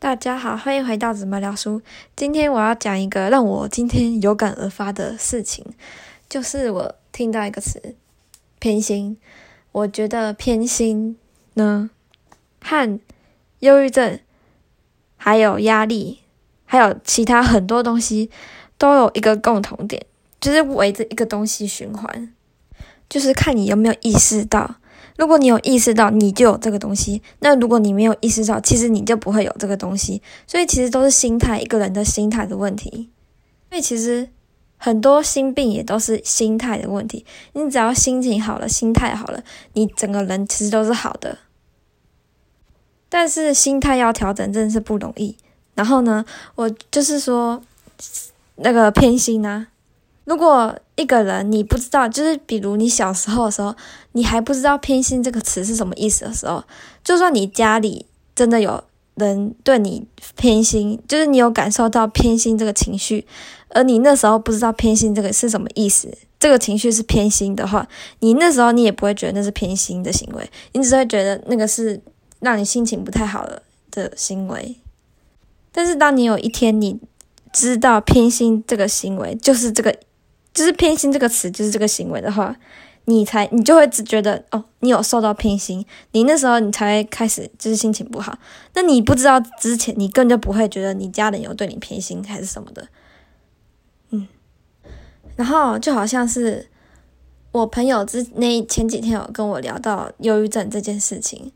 大家好，欢迎回到紫麦聊书。今天我要讲一个让我今天有感而发的事情，就是我听到一个词“偏心”。我觉得偏心呢，和忧郁症、还有压力，还有其他很多东西都有一个共同点，就是围着一个东西循环，就是看你有没有意识到。如果你有意识到，你就有这个东西；那如果你没有意识到，其实你就不会有这个东西。所以其实都是心态，一个人的心态的问题。所以其实很多心病也都是心态的问题。你只要心情好了，心态好了，你整个人其实都是好的。但是心态要调整真的是不容易。然后呢，我就是说那个偏心啊。如果一个人你不知道，就是比如你小时候的时候，你还不知道偏心这个词是什么意思的时候，就算你家里真的有人对你偏心，就是你有感受到偏心这个情绪，而你那时候不知道偏心这个是什么意思，这个情绪是偏心的话，你那时候你也不会觉得那是偏心的行为，你只会觉得那个是让你心情不太好的行为。但是当你有一天你知道偏心这个行为就是这个，就是偏心这个词，就是这个行为的话，你就会只觉得哦，你有受到偏心，你那时候你才会开始就是心情不好。那你不知道之前，你根本就不会觉得你家人有对你偏心还是什么的，然后就好像是我朋友前几天有跟我聊到忧郁症这件事情，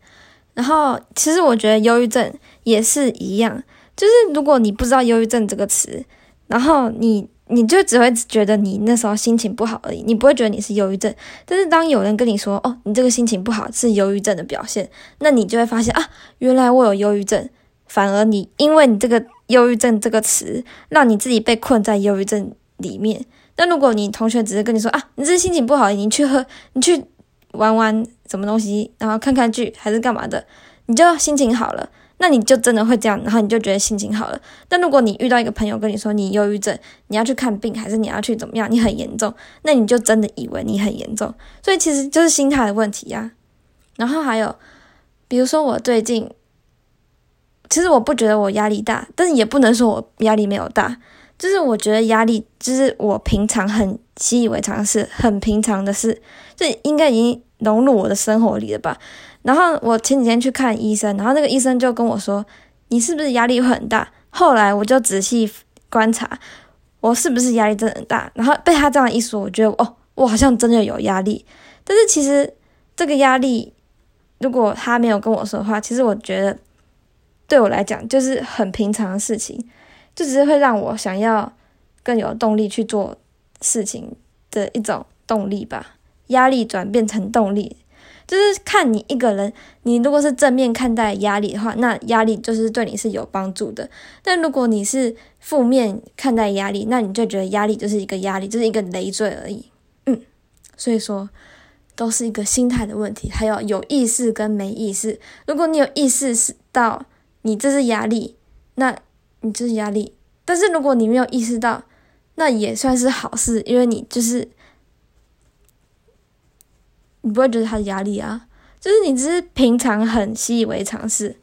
然后其实我觉得忧郁症也是一样，就是如果你不知道忧郁症这个词，然后你就只会觉得你那时候心情不好而已，你不会觉得你是忧郁症。但是当有人跟你说哦，你这个心情不好是忧郁症的表现，那你就会发现啊，原来我有忧郁症。反而你因为你这个忧郁症这个词，让你自己被困在忧郁症里面。那如果你同学只是跟你说啊，你这是心情不好，你去玩玩什么东西，然后看看剧还是干嘛的，你就心情好了，那你就真的会这样，然后你就觉得心情好了。但如果你遇到一个朋友跟你说你忧郁症，你要去看病，还是你要去怎么样，你很严重，那你就真的以为你很严重。所以其实就是心态的问题啊。然后还有比如说我最近，其实我不觉得我压力大，但是也不能说我压力没有大，就是我觉得压力就是我平常很习以为常的事，很平常的事，就应该已经融入我的生活里了吧。然后我前几天去看医生，然后那个医生就跟我说你是不是压力会很大，后来我就仔细观察我是不是压力真的很大，然后被他这样一说，我觉得哦，我好像真的有压力。但是其实这个压力如果他没有跟我说的话，其实我觉得对我来讲就是很平常的事情，就只是会让我想要更有动力去做事情的一种动力吧。压力转变成动力，就是看你一个人，你如果是正面看待压力的话，那压力就是对你是有帮助的。但如果你是负面看待压力，那你就觉得压力就是一个压力，就是一个累赘而已。所以说都是一个心态的问题，还有意识跟没意识。如果你有意识到你这是压力，那你就是压力。但是如果你没有意识到，那也算是好事，因为你就是你不会觉得他的压力啊，就是你只是平常很习以为常事。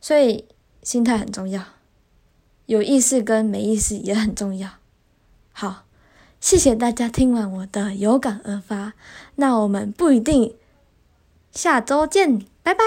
所以心态很重要，有意识跟没意识也很重要。好，谢谢大家听完我的有感而发，那我们不一定下周见，拜拜。